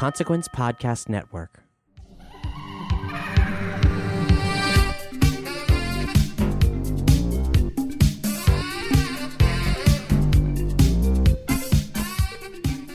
Consequence Podcast Network.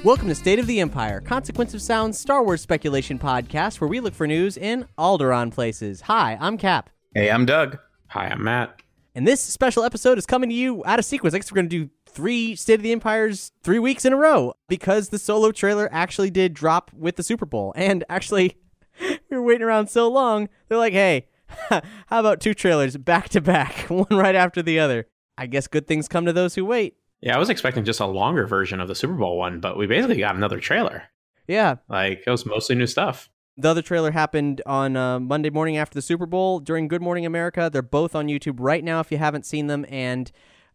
Welcome to State of the Empire, Consequence of Sound Star Wars speculation podcast where we look for news in Alderaan places. Hi, I'm Cap. Hey, I'm Doug. Hi, I'm Matt. And this special episode is coming to you out of sequence. I guess we're going to do three State of the Empires 3 weeks in a row because the Solo trailer actually did drop with the Super Bowl. And actually, we were waiting around so long, they're like, hey, how about two trailers back to back, one right after the other? I guess good things come to those who wait. Yeah, I was expecting just a longer version of the Super Bowl one, but we basically got another trailer. Yeah. Like, it was mostly new stuff. The other trailer happened on Monday morning after the Super Bowl during Good Morning America. They're both on YouTube right now if you haven't seen them, and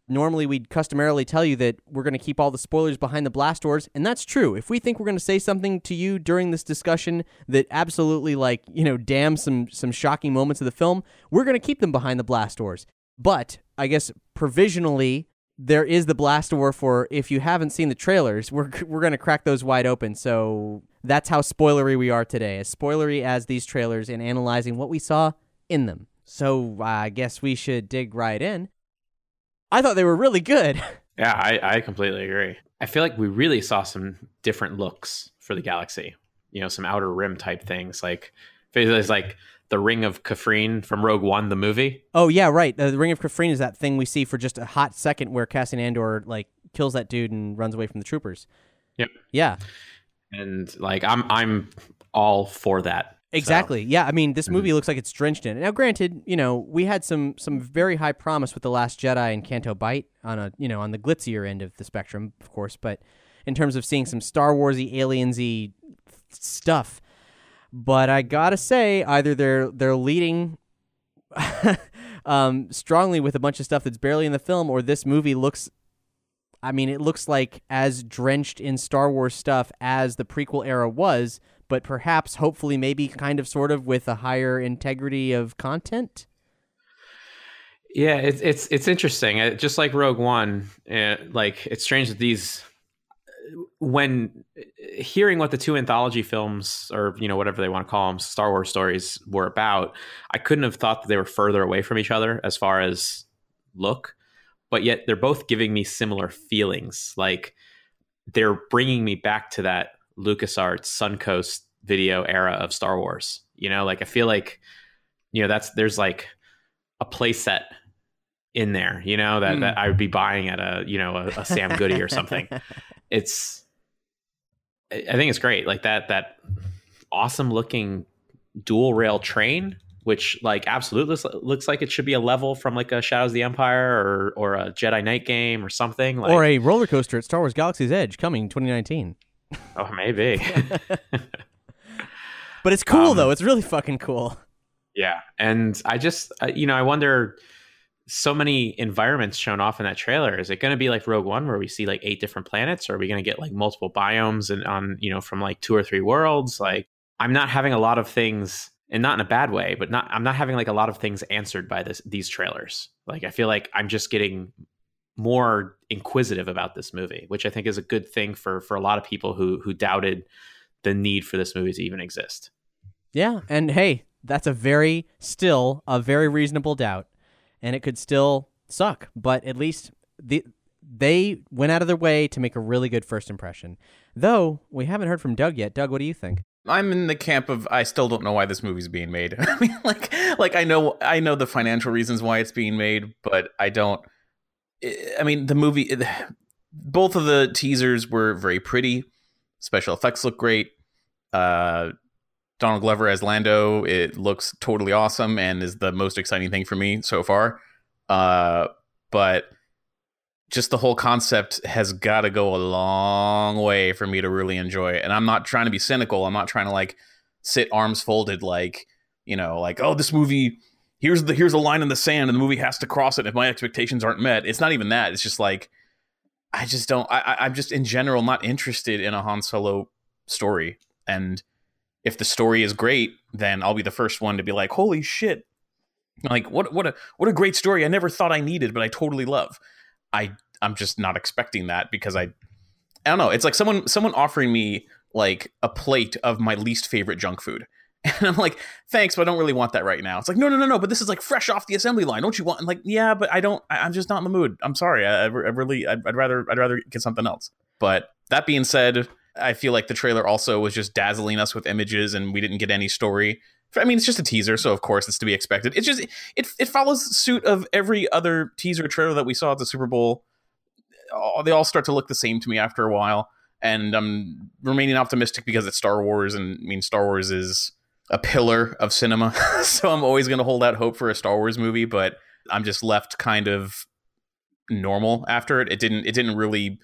normally we'd customarily tell you that we're going to keep all the spoilers behind the blast doors, and that's true. If we think we're going to say something to you during this discussion that absolutely, like, you know, damns some shocking moments of the film, we're going to keep them behind the blast doors. But I guess provisionally, there is the blast door for if you haven't seen the trailers, we're going to crack those wide open. So that's how spoilery we are today, as spoilery as these trailers and analyzing what we saw in them. So I guess we should dig right in. I thought they were really good. Yeah, I completely agree. I feel like we really saw some different looks for the galaxy, you know, some Outer Rim type things. Like, it's like the Ring of Kafrene from Rogue One, the movie. Oh, yeah, right. The Ring of Kafrene is that thing we see for just a hot second where Cassian Andor, like, kills that dude and runs away from the troopers. Yep. Yeah. And, like, I'm all for that. Exactly. So. Yeah, I mean, this movie looks like it's drenched in it. Now, granted, you know, we had some very high promise with The Last Jedi and Canto Bight on the glitzier end of the spectrum, of course, but in terms of seeing some Star Wars-y, aliens-y stuff. But I gotta say, either they're leading strongly with a bunch of stuff that's barely in the film, or this movie looks, I mean, it looks like as drenched in Star Wars stuff as the prequel era was, but perhaps, hopefully, maybe kind of sort of with a higher integrity of content. Yeah, it's interesting. Just like Rogue One, like, it's strange that these... when hearing what the two anthology films, or, you know, whatever they want to call them, Star Wars stories were about, I couldn't have thought that they were further away from each other as far as look, but yet they're both giving me similar feelings. Like, they're bringing me back to that LucasArts Suncoast Video era of Star Wars. You know, like, I feel like, you know, there's like a play set in there, you know, that I would be buying at a Sam Goody or something. I think it's great. Like that awesome looking dual rail train, which, like, absolutely looks like it should be a level from, like, a Shadows of the Empire or a Jedi Knight game or something. Like, or a roller coaster at Star Wars Galaxy's Edge coming 2019. Oh, maybe. But it's cool though. It's really fucking cool. Yeah. And I just, you know, I wonder, so many environments shown off in that trailer. Is it going to be like Rogue One where we see like 8 different planets? Or are we going to get like multiple biomes and on, you know, from like 2 or 3 worlds? Like, I'm not having a lot of things, and not in a bad way, but I'm not having like a lot of things answered by these trailers. Like, I feel like I'm just getting more inquisitive about this movie, which I think is a good thing for a lot of people who doubted the need for this movie to even exist. Yeah. And hey, that's a very reasonable doubt. And it could still suck, but at least they went out of their way to make a really good first impression. Though, we haven't heard from Doug yet. Doug, what do you think? I'm in the camp of I still don't know why this movie's being made. I mean, like I know the financial reasons why it's being made, but I don't... I mean, the movie... both of the teasers were very pretty. Special effects look great. Donald Glover as Lando, it looks totally awesome and is the most exciting thing for me so far. But just the whole concept has got to go a long way for me to really enjoy it. And I'm not trying to be cynical. I'm not trying to, like, sit arms folded, like, you know, like, oh, this movie, here's a line in the sand and the movie has to cross it if my expectations aren't met. It's not even that. It's just like, I just don't, I'm just in general not interested in a Han Solo story. And if the story is great, then I'll be the first one to be like, holy shit. Like, what a great story I never thought I needed, but I totally love. I'm just not expecting that because I don't know. It's like someone offering me like a plate of my least favorite junk food. And I'm like, thanks, but I don't really want that right now. It's like, no, but this is like fresh off the assembly line. Don't you want? And like, yeah, but I'm just not in the mood. I'm sorry. I'd rather get something else. But that being said, I feel like the trailer also was just dazzling us with images and we didn't get any story. I mean, it's just a teaser, so of course it's to be expected. It's just, it follows suit of every other teaser trailer that we saw at the Super Bowl. They all start to look the same to me after a while. And I'm remaining optimistic because it's Star Wars. And I mean, Star Wars is a pillar of cinema. So I'm always going to hold out hope for a Star Wars movie, but I'm just left kind of normal after it. It didn't really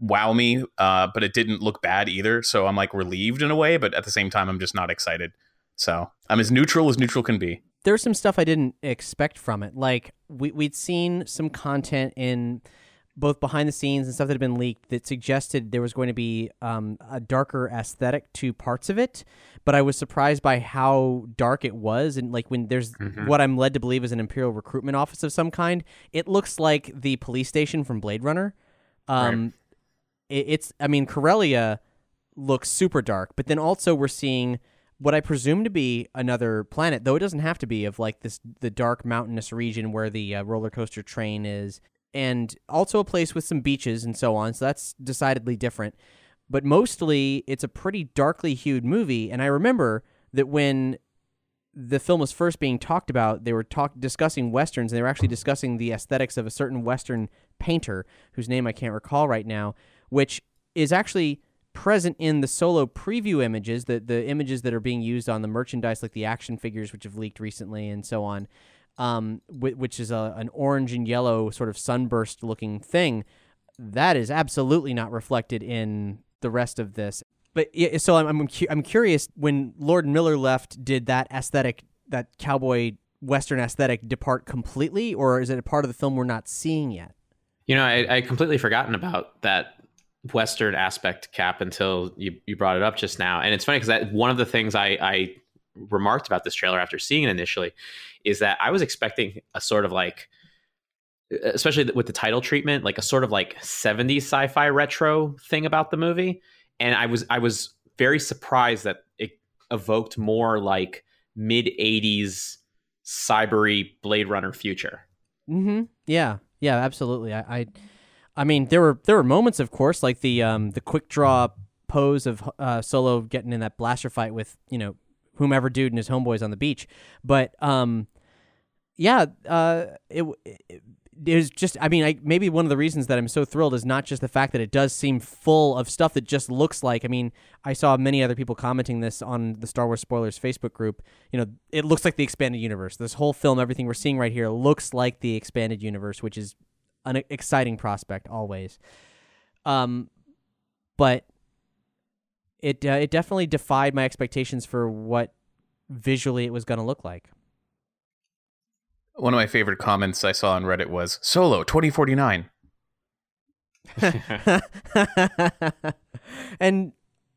wow me, but it didn't look bad either. So I'm like relieved in a way, but at the same time, I'm just not excited. So I'm as neutral can be. There's some stuff I didn't expect from it. Like we'd seen some content in both behind the scenes and stuff that had been leaked that suggested there was going to be a darker aesthetic to parts of it. But I was surprised by how dark it was. And like when there's what I'm led to believe is an Imperial recruitment office of some kind, it looks like the police station from Blade Runner. Right. I mean, Corellia looks super dark, but then also we're seeing what I presume to be another planet, though it doesn't have to be, of like this, the dark mountainous region where the roller coaster train is, and also a place with some beaches and so on. So that's decidedly different, but mostly it's a pretty darkly hued movie. And I remember that when the film was first being talked about, they were discussing Westerns, and they were actually discussing the aesthetics of a certain Western painter whose name I can't recall right now, which is actually present in the Solo preview images, the images that are being used on the merchandise, like the action figures, which have leaked recently and so on, which is an orange and yellow sort of sunburst-looking thing. That is absolutely not reflected in the rest of this. But so I'm curious, when Lord Miller left, did that aesthetic, that cowboy Western aesthetic, depart completely, or is it a part of the film we're not seeing yet? You know, I completely forgotten about that Western aspect, Cap, until you brought it up just now. And it's funny because that one of the things I remarked about this trailer after seeing it initially is that I was expecting a sort of like, especially with the title treatment, like a sort of like 70s sci-fi retro thing about the movie. And I was very surprised that it evoked more like mid 80s cybery Blade Runner future. Mm-hmm. Yeah, absolutely. I mean, there were moments, of course, like the quick draw pose of Solo getting in that blaster fight with, you know, whomever dude and his homeboys on the beach. But it was just, I mean, maybe one of the reasons that I'm so thrilled is not just the fact that it does seem full of stuff that just looks like, I mean, I saw many other people commenting this on the Star Wars Spoilers Facebook group. You know, it looks like the expanded universe. This whole film, everything we're seeing right here looks like the expanded universe, which is an exciting prospect always. But it definitely defied my expectations for what visually it was going to look like. One of my favorite comments I saw on Reddit was Solo 2049. And,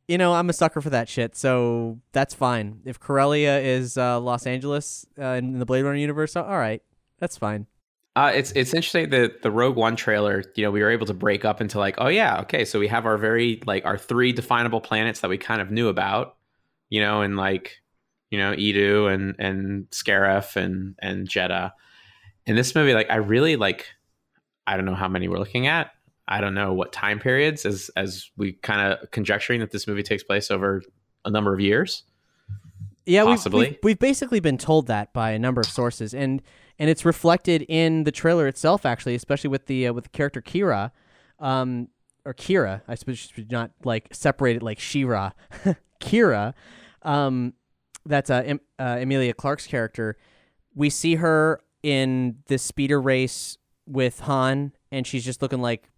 you know, I'm a sucker for that shit. So that's fine. If Corellia is Los Angeles in the Blade Runner universe, all right, that's fine. It's interesting that the Rogue One trailer, you know, we were able to break up into like, oh yeah, okay, so we have our very like our three definable planets that we kind of knew about, you know, and like, you know, Edu and Scarif and Jedha. In this movie, like I really like, I don't know how many we're looking at. I don't know what time periods, as we kind of conjecturing that this movie takes place over a number of years. Yeah, possibly. We've basically been told that by a number of sources, and it's reflected in the trailer itself, actually, especially with the character Kira, or Kira. I suppose she should not like separate it like She-Ra. Kira, that's Emilia Clarke's character. We see her in this speeder race with Han, and she's just looking like,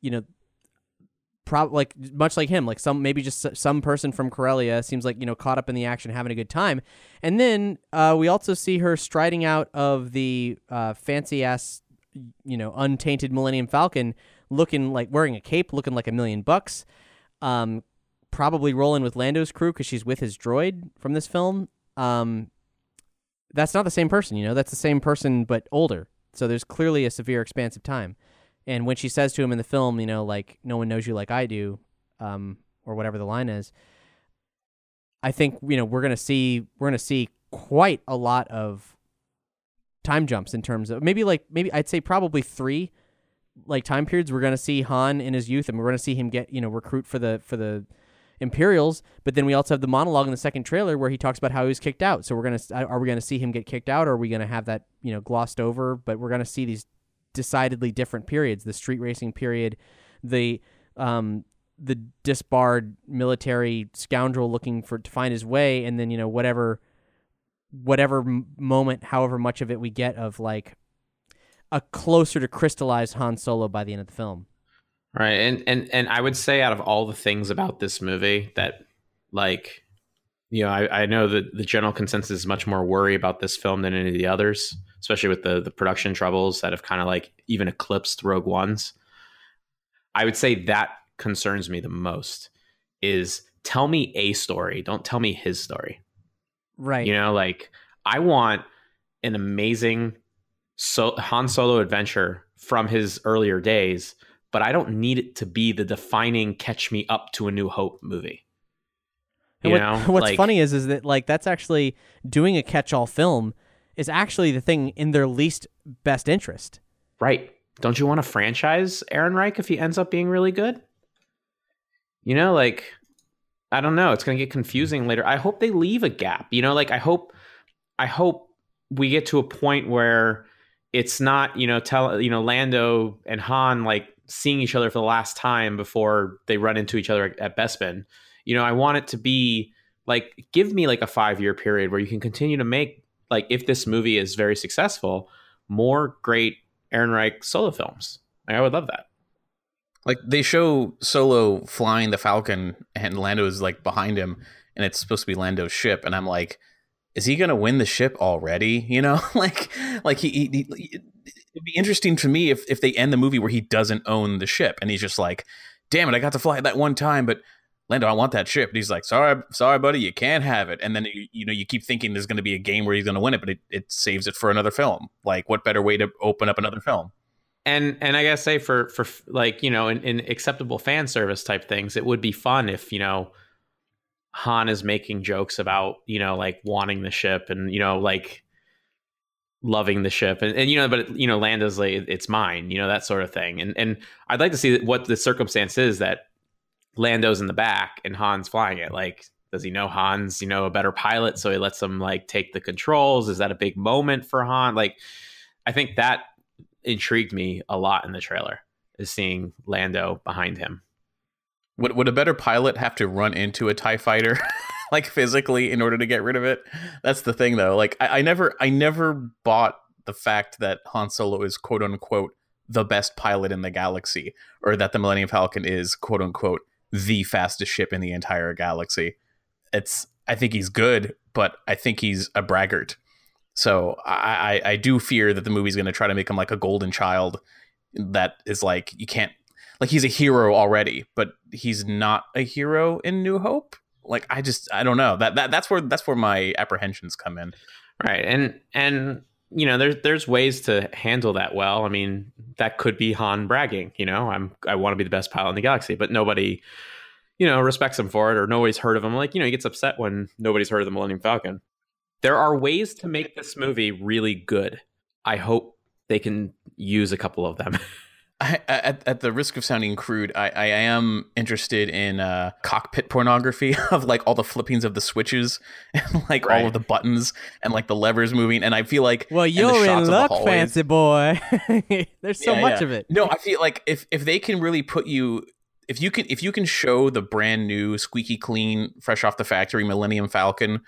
you know, like much like him, like some maybe just some person from Corellia seems like, you know, caught up in the action, having a good time. And then we also see her striding out of the fancy ass, you know, untainted Millennium Falcon, looking like wearing a cape, looking like $1 million, probably rolling with Lando's crew because she's with his droid from this film. That's not the same person, you know, that's the same person but older. So there's clearly a severe expanse of time. And when she says to him in the film, you know, like, no one knows you like I do, or whatever the line is, I think, you know, we're going to see quite a lot of time jumps in terms of maybe I'd say probably three like time periods. We're going to see Han in his youth, and we're going to see him get, you know, recruit for the Imperials. But then we also have the monologue in the second trailer where he talks about how he was kicked out. So are we going to see him get kicked out, or are we going to have that, you know, glossed over? But we're going to see these decidedly different periods: the street racing period, the disbarred military scoundrel looking to find his way, and then, you know, whatever moment, however much of it we get of like a closer to crystallized Han Solo by the end of the film. Right. And I would say out of all the things about this movie that, like, you know, I know that the general consensus is much more worry about this film than any of the others, especially with the production troubles that have kind of like even eclipsed Rogue One's. I would say that concerns me the most is, tell me a story. Don't tell me his story. Right. You know, like, I want an amazing Han Solo adventure from his earlier days, but I don't need it to be the defining catch me up to A New Hope movie. What's funny is that, like, that's actually doing a catch-all film is actually the thing in their least best interest. Right. Don't you want to franchise Aaron Reich if he ends up being really good? You know, like, I don't know. It's going to get confusing later. I hope they leave a gap. You know, like, I hope we get to a point where it's not, you know, Lando and Han, like, seeing each other for the last time before they run into each other at Bespin. You know, I want it to be like, give me like a 5-year period where you can continue to make, like, if this movie is very successful, more great Aaron Reich solo films. Like, I would love that. Like, they show Solo flying the Falcon and Lando is like behind him, and it's supposed to be Lando's ship. And I'm like, is he going to win the ship already? You know, like he it'd be interesting to me if they end the movie where he doesn't own the ship and he's just like, damn it, I got to fly it that one time, but Lando, I want that ship. And he's like, sorry, buddy, you can't have it. And then, you know, you keep thinking there's going to be a game where he's going to win it, but it saves it for another film. Like, what better way to open up another film? And I got to say, for like, you know, in acceptable fan service type things, it would be fun if, you know, Han is making jokes about, you know, like, wanting the ship and, you know, like, loving the ship and you know, but, you know, Lando's like, it's mine, you know, that sort of thing. And I'd like to see what the circumstance is that Lando's in the back and Han's flying it. Like, does he know Han's, you know, a better pilot, so he lets him like take the controls? Is that a big moment for Han? Like, I think that intrigued me a lot in the trailer, is seeing Lando behind him. Would a better pilot have to run into a TIE Fighter, like, physically in order to get rid of it? That's the thing, though. Like, I never bought the fact that Han Solo is, quote unquote, the best pilot in the galaxy, or that the Millennium Falcon is, quote unquote, the fastest ship in the entire galaxy. I think he's good, but I think he's a braggart. So I do fear that the movie's going to try to make him like a golden child that is like, you can't. Like, he's a hero already, but he's not a hero in New Hope. Like, I don't know. That's where my apprehensions come in. Right. And you know, there's ways to handle that well. I mean, that could be Han bragging, you know, I want to be the best pilot in the galaxy, but nobody, you know, respects him for it, or nobody's heard of him. Like, you know, he gets upset when nobody's heard of the Millennium Falcon. There are ways to make this movie really good. I hope they can use a couple of them. At the risk of sounding crude, I am interested in cockpit pornography of like all the flippings of the switches and like right. all of the buttons and like the levers moving. And I feel like, well, you're in luck, fancy boy. There's so much of it. No, I feel like if they can really put you, if you can show the brand new, squeaky clean, fresh off the factory Millennium Falcon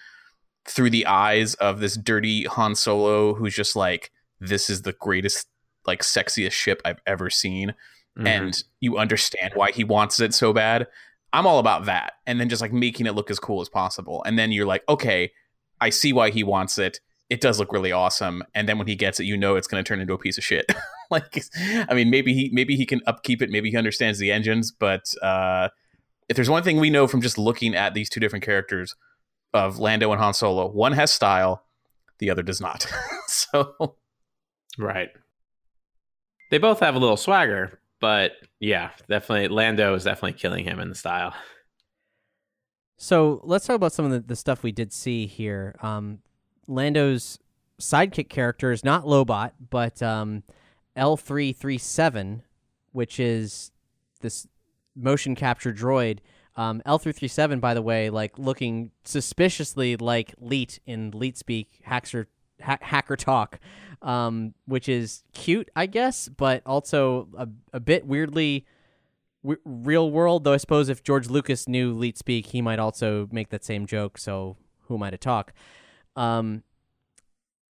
through the eyes of this dirty Han Solo, who's just like, this is the greatest, like, sexiest ship I've ever seen, mm-hmm. and you understand why he wants it so bad. I'm all about that. And then just like making it look as cool as possible. And then you're like, okay, I see why he wants it. It does look really awesome. And then when he gets it, you know, it's going to turn into a piece of shit. Like, I mean, maybe he can upkeep it. Maybe he understands the engines. But if there's one thing we know from just looking at these two different characters of Lando and Han Solo, one has style, the other does not. So, right. They both have a little swagger, but yeah, definitely Lando is definitely killing him in the style. So let's talk about some of the stuff we did see here. Lando's sidekick character is not Lobot, but L337, which is this motion capture droid. L337, by the way, like looking suspiciously like Leet in Leet Speak, hacker talk, which is cute, I guess, but also a bit weirdly real world. Though I suppose if George Lucas knew Leet Speak, he might also make that same joke. So who am I to talk?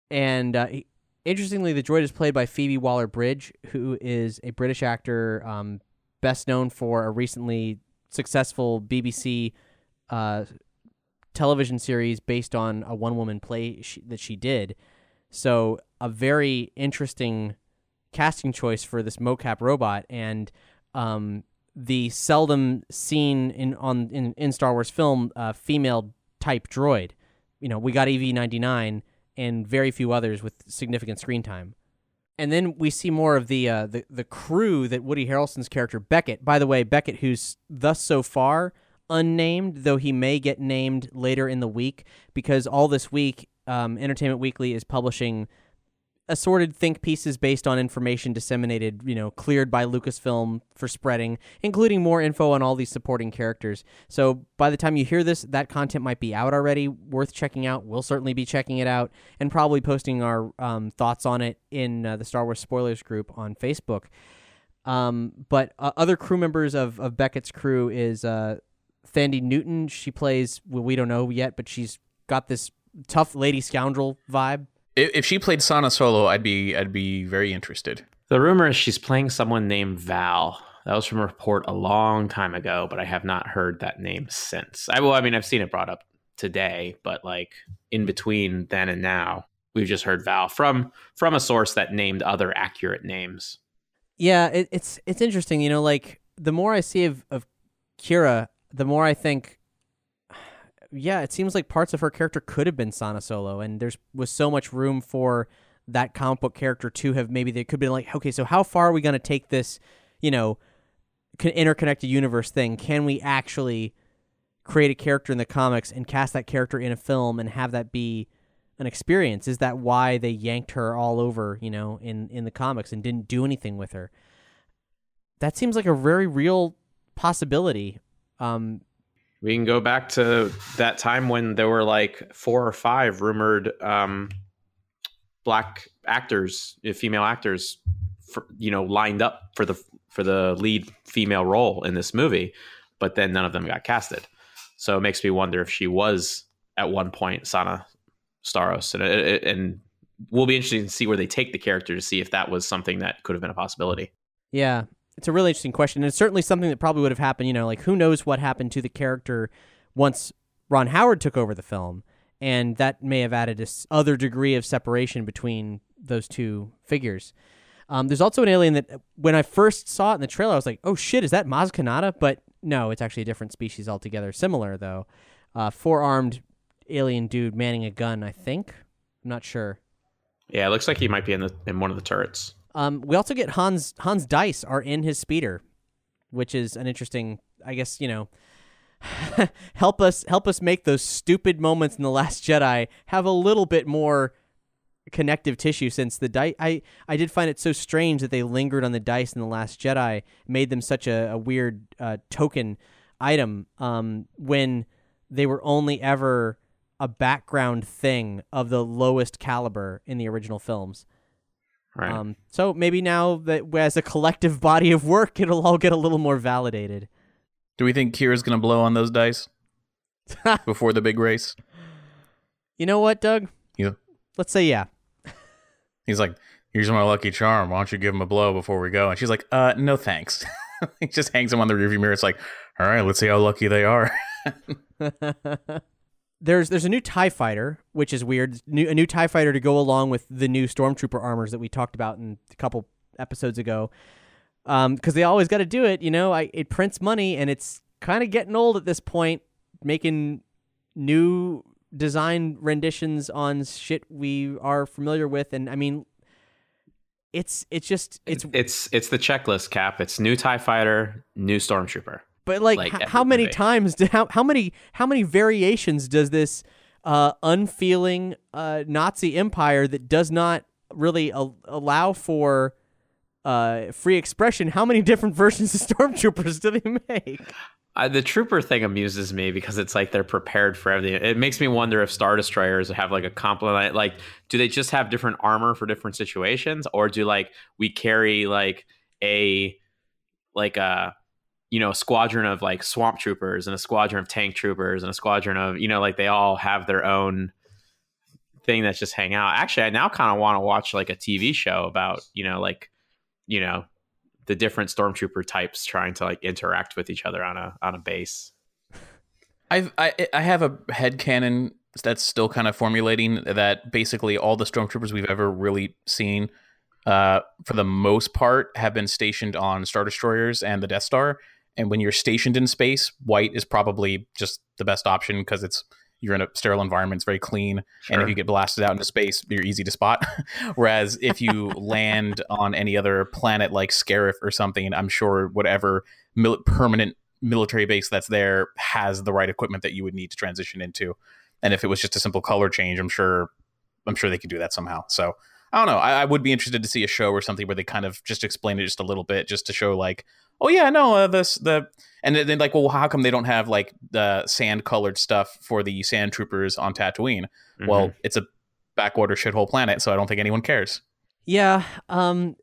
Interestingly, the droid is played by Phoebe Waller-Bridge, who is a British actor, best known for a recently successful BBC television series based on a one-woman play that she did. So a very interesting casting choice for this mocap robot, and the seldom seen in Star Wars film female type droid. You know, we got EV-99 and very few others with significant screen time. And then we see more of the crew that Woody Harrelson's character, Beckett. By the way, Beckett, who's thus so far unnamed, though he may get named later in the week, because all this week, Entertainment Weekly is publishing assorted think pieces based on information disseminated, cleared by Lucasfilm for spreading, including more info on all these supporting characters. So by the time you hear this, that content might be out already, worth checking out. We'll certainly be checking it out and probably posting our thoughts on it in the Star Wars Spoilers group on Facebook. But other crew members of Beckett's crew is Thandi Newton. She plays, well, we don't know yet, but she's got this tough lady scoundrel vibe. If she played Sana solo, I'd be very interested. The rumor is she's playing someone named Val. That was from a report a long time ago, but I have not heard that name since. I've seen it brought up today, but like in between then and now, we've just heard Val from a source that named other accurate names. Yeah, it's interesting. Like the more I see of Kira, the more I think, yeah, it seems like parts of her character could have been Sana Solo, and there was so much room for that comic book character to have, maybe they could be like, okay, so how far are we going to take this, interconnected universe thing? Can we actually create a character in the comics and cast that character in a film and have that be an experience? Is that why they yanked her all over, in the comics and didn't do anything with her? That seems like a very real possibility. We can go back to that time when there were like 4 or 5 rumored black actors, female actors, lined up for the lead female role in this movie, but then none of them got casted. So it makes me wonder if she was at one point Sana Staros, and we'll be interested to see where they take the character to see if that was something that could have been a possibility. Yeah. It's a really interesting question, and it's certainly something that probably would have happened, like who knows what happened to the character once Ron Howard took over the film, and that may have added this other degree of separation between those two figures. There's also an alien that, when I first saw it in the trailer, I was like, oh shit, is that Maz Kanata? But no, it's actually a different species altogether. Similar, though. Four-armed alien dude manning a gun, I think. I'm not sure. Yeah, it looks like he might be in one of the turrets. We also get Hans Dice are in his speeder, which is an interesting, I guess, help us make those stupid moments in The Last Jedi have a little bit more connective tissue, since the dice, I did find it so strange that they lingered on the dice in The Last Jedi, made them such a weird token item when they were only ever a background thing of the lowest caliber in the original films. Right. So maybe now that as a collective body of work, it'll all get a little more validated. Do we think Kira's going to blow on those dice before the big race? You know what, Doug? Yeah. Let's say yeah. He's like, here's my lucky charm. Why don't you give him a blow before we go? And she's like, no thanks. He just hangs him on the rearview mirror. It's like, all right, let's see how lucky they are. There's a new TIE Fighter, which is weird. A new TIE Fighter to go along with the new Stormtrooper armors that we talked about in a couple episodes ago. Because they always got to do it, It prints money, and it's kind of getting old at this point, making new design renditions on shit we are familiar with. And I mean, it's just it's the checklist, Cap. It's new TIE Fighter, new Stormtrooper. But like how many variations does this unfeeling Nazi empire that does not really allow for free expression? How many different versions of Stormtroopers do they make? The trooper thing amuses me because it's like they're prepared for everything. It makes me wonder if Star Destroyers have like a complement. Like, do they just have different armor for different situations, or do like we carry a squadron of like swamp troopers and a squadron of tank troopers and a squadron of they all have their own thing that's just hang out. Actually, I now kind of want to watch like a TV show about the different stormtrooper types trying to like interact with each other on a base. I have a headcanon that's still kind of formulating that basically all the stormtroopers we've ever really seen, for the most part, have been stationed on Star Destroyers and the Death Star. And when you're stationed in space, white is probably just the best option because you're in a sterile environment. It's very clean. Sure. And if you get blasted out into space, you're easy to spot. Whereas if you land on any other planet like Scarif or something, I'm sure whatever permanent military base that's there has the right equipment that you would need to transition into. And if it was just a simple color change, I'm sure they could do that somehow. So I don't know. I would be interested to see a show or something where they kind of just explain it just a little bit, just to show how come they don't have like the sand colored stuff for the sand troopers on Tatooine? Mm-hmm. Well, it's a backwater shithole planet, so I don't think anyone cares. Yeah,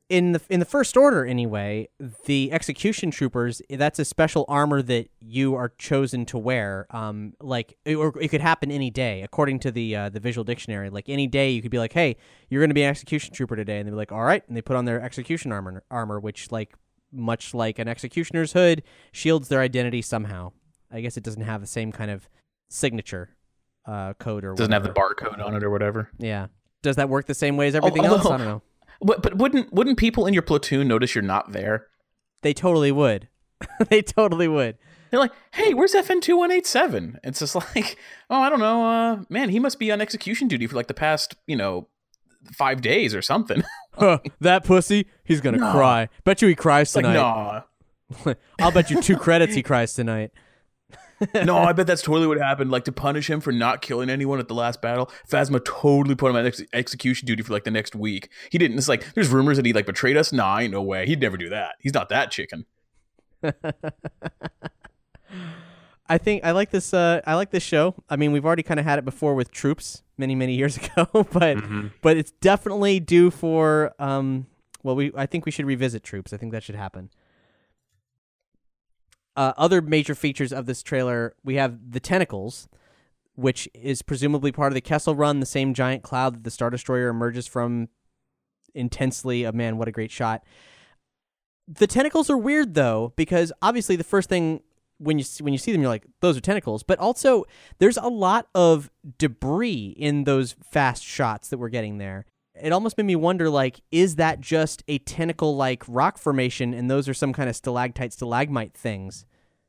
in the First Order anyway, the execution troopers, that's a special armor that you are chosen to wear. It could happen any day, according to the visual dictionary. Like any day, you could be like, "Hey, you're going to be an execution trooper today," and they'd be like, "All right," and they put on their execution armor, which like much like an executioner's hood, shields their identity somehow. I guess it doesn't have the same kind of signature code or doesn't have the barcode on it or whatever. Yeah, does that work the same way as everything else? I don't know. But wouldn't people in your platoon notice you're not there? They totally would. They're like, "Hey, where's FN 2187? It's just like, "Oh, I don't know. Man, he must be on execution duty for like the past, 5 days or something." That pussy, he's going to cry. Bet you he cries tonight. Like, I'll bet you 2 credits he cries tonight. No, I bet that's totally what happened. Like, to punish him for not killing anyone at the last battle, Phasma totally put him on execution duty for like the next week. He didn't. It's like, there's rumors that he like betrayed us. Nah, ain't no way. He'd never do that. He's not that chicken. I like this show. I mean, we've already kind of had it before with Troops many, many years ago, but mm-hmm. But it's definitely due for. I think we should revisit Troops. I think that should happen. Other major features of this trailer, we have the tentacles, which is presumably part of the Kessel Run, the same giant cloud that the Star Destroyer emerges from intensely. Oh, man, what a great shot. The tentacles are weird, though, because obviously the first thing when you see them, you're like, those are tentacles. But also, there's a lot of debris in those fast shots that we're getting there. It almost made me wonder, like, is that just a tentacle-like rock formation and those are some kind of stalactite, stalagmite things?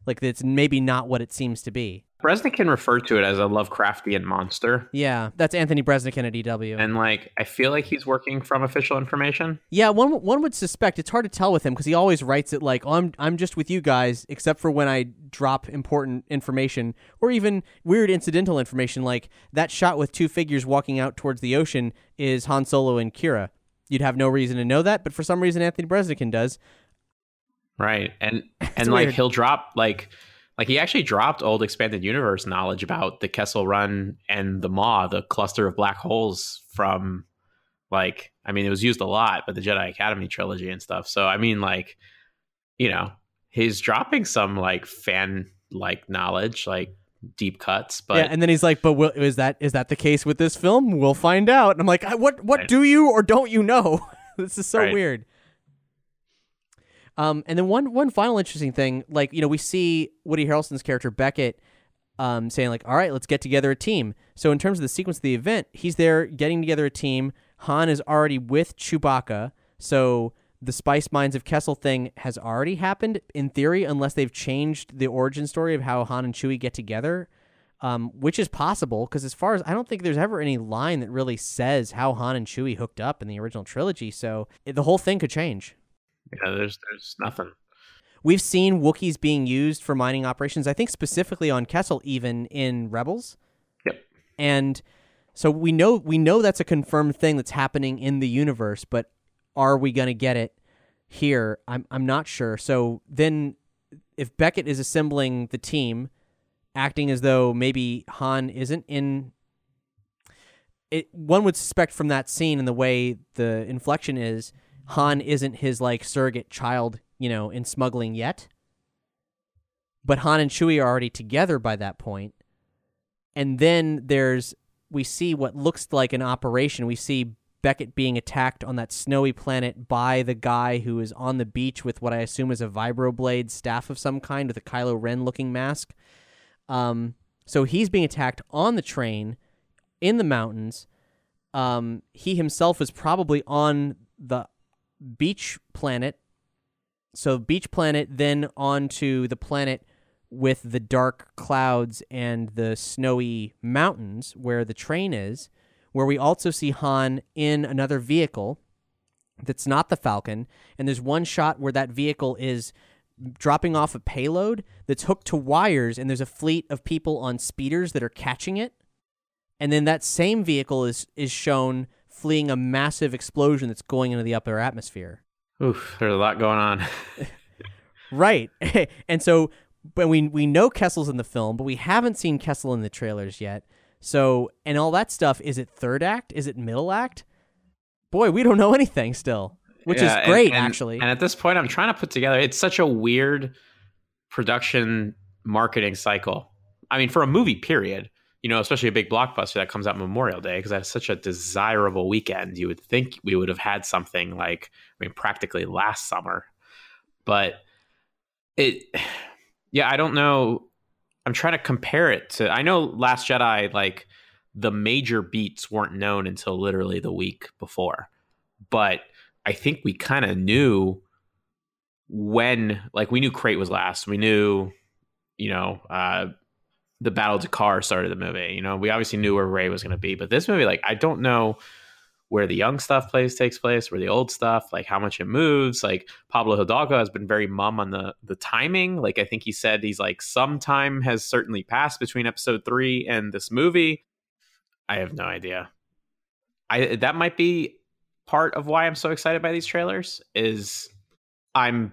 Like, that's maybe not what it seems to be. Breznican referred to it as a Lovecraftian monster. Yeah, that's Anthony Breznican at EW. And, like, I feel like he's working from official information. Yeah, one would suspect. It's hard to tell with him because he always writes it like, I'm just with you guys, except for when I drop important information or even weird incidental information, like that shot with 2 figures walking out towards the ocean is Han Solo and Kira. You'd have no reason to know that, but for some reason Anthony Breznican does. Right. And like he'll drop like he actually dropped old expanded universe knowledge about the Kessel Run and the Maw, the cluster of black holes from it was used a lot, but the Jedi Academy trilogy and stuff. So I mean, like, he's dropping some like fan like knowledge, like deep cuts, but yeah, and then he's like, "But is that the case with this film? We'll find out." And I'm like, "What do you or don't you know?" This is so weird. And then one final interesting thing, like, we see Woody Harrelson's character, Beckett, saying, like, all right, let's get together a team. So in terms of the sequence of the event, he's there getting together a team. Han is already with Chewbacca. So the Spice Mines of Kessel thing has already happened, in theory, unless they've changed the origin story of how Han and Chewie get together, which is possible because as far as I don't think there's ever any line that really says how Han and Chewie hooked up in the original trilogy. So the whole thing could change. Yeah, there's nothing. We've seen Wookiees being used for mining operations, I think specifically on Kessel, even in Rebels. Yep. And so we know that's a confirmed thing that's happening in the universe, but are we going to get it here? I'm not sure. So then if Beckett is assembling the team, acting as though maybe Han isn't in it, one would suspect from that scene and the way the inflection is, Han isn't his like surrogate child, you know, in smuggling yet. But Han and Chewie are already together by that point. And then we see what looks like an operation. We see Beckett being attacked on that snowy planet by the guy who is on the beach with what I assume is a vibroblade staff of some kind with a Kylo Ren looking mask. So he's being attacked on the train in the mountains. He himself is probably on the beach planet. So beach planet, then onto the planet with the dark clouds and the snowy mountains where the train is, where we also see Han in another vehicle that's not the Falcon. And there's one shot where that vehicle is dropping off a payload that's hooked to wires, and there's a fleet of people on speeders that are catching it. And then that same vehicle is shown fleeing a massive explosion that's going into the upper atmosphere. Oof, there's a lot going on. Right. And so but we know Kessel's in the film, but we haven't seen Kessel in the trailers yet. So, and all that stuff, is it third act? Is it middle act? Boy, we don't know anything still, which is great, actually. And at this point, I'm trying to put together, it's such a weird production marketing cycle. I mean, for a movie, period, you know, especially a big blockbuster that comes out Memorial Day, because that's such a desirable weekend. You would think we would have had something like, I mean, practically last summer. But I don't know. I'm trying to compare it to, I know Last Jedi, like the major beats weren't known until literally the week before, but I think we kind of knew when, like we knew Crate was last, we knew, you know, the Battle of Dakar started the movie, you know, we obviously knew where Rey was going to be, but this movie, like, I don't know where the young stuff takes place, where the old stuff, like how much it moves. Like Pablo Hidalgo has been very mum on the timing. Like I think he said he's like, some time has certainly passed between episode 3 and this movie. I have no idea. That might be part of why I'm so excited by these trailers is I'm.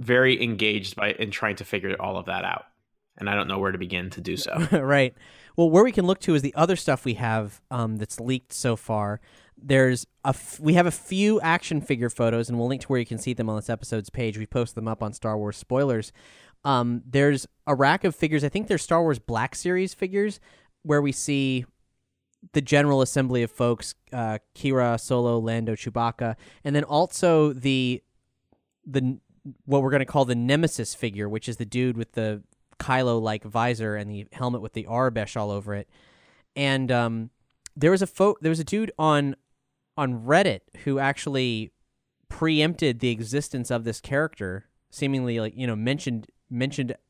Very engaged in trying to figure all of that out. And I don't know where to begin to do so. Right. Well, where we can look to is the other stuff we have that's leaked so far. There's we have a few action figure photos, and we'll link to where you can see them on this episode's page. We post them up on Star Wars Spoilers. There's a rack of figures. I think they're Star Wars Black Series figures, where we see the general assembly of folks, Kira, Solo, Lando, Chewbacca, and then also the what we're going to call the Nemesis figure, which is the dude with the Kylo-like visor and the helmet with the Arbesh all over it. And there was a dude on Reddit who actually preempted the existence of this character, seemingly, like, you know, mentioned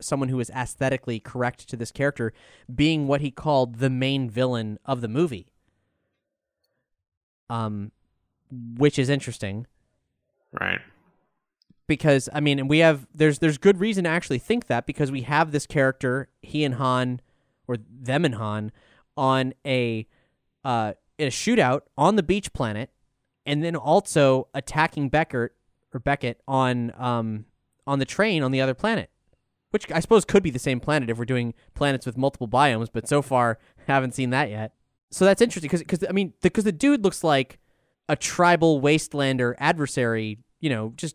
someone who was aesthetically correct to this character being what he called the main villain of the movie, which is interesting, right? Because, I mean, and we have, there's good reason to actually think that, because we have this character, them and Han, on a shootout on the beach planet and then also attacking Beckett on the train on the other planet, which I suppose could be the same planet if we're doing planets with multiple biomes, but so far haven't seen that yet. So that's interesting because I mean, because the dude looks like a tribal wastelander adversary, you know, just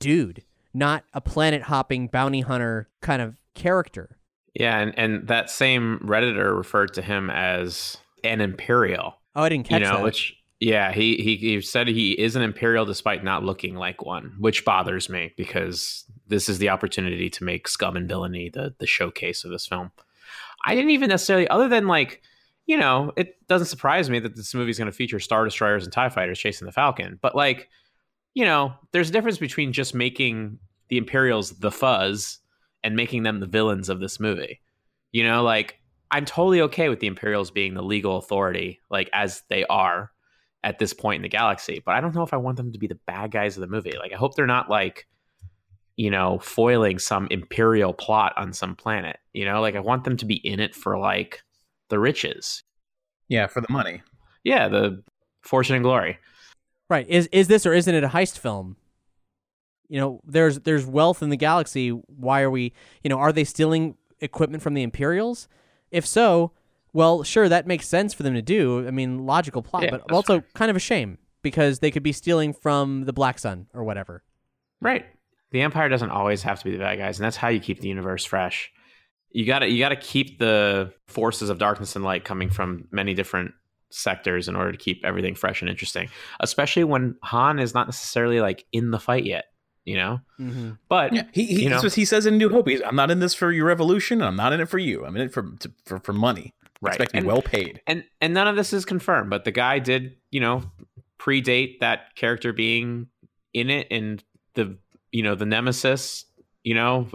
dude, not a planet hopping bounty hunter kind of character. Yeah, and that same Redditor referred to him as an Imperial. Oh, I didn't catch that. Which, yeah, he said he is an Imperial despite not looking like one, which bothers me because this is the opportunity to make scum and villainy the showcase of this film. I didn't even necessarily, other than like, you know, it doesn't surprise me that this movie is going to feature Star Destroyers and TIE Fighters chasing the Falcon. But like, you know, there's a difference between just making the Imperials the fuzz and making them the villains of this movie. You know, like, I'm totally okay with the Imperials being the legal authority, like, as they are at this point in the galaxy. But I don't know if I want them to be the bad guys of the movie. Like, I hope they're not, like, you know, foiling some Imperial plot on some planet. You know, like, I want them to be in it for, like, the riches. Yeah, for the money. Yeah, the fortune and glory. Right. Is this or isn't it a heist film? You know, there's wealth in the galaxy. Why are we, you know, are they stealing equipment from the Imperials? If so, well, sure, that makes sense for them to do. I mean, logical plot, yeah, but also fair. Kind of a shame because they could be stealing from the Black Sun or whatever. Right. The Empire doesn't always have to be the bad guys, and that's how you keep the universe fresh. You gotta keep the forces of darkness and light coming from many different sectors in order to keep everything fresh and interesting, especially when Han is not necessarily like in the fight yet, you know? Mm-hmm. But yeah, he you know, that's what he says in New Hope. I'm not in this for your revolution. I'm not in it for you. I'm in it for money. Right. Expect to be well paid. And none of this is confirmed, but the guy did, you know, predate that character being in it and the, you know, the nemesis, you know,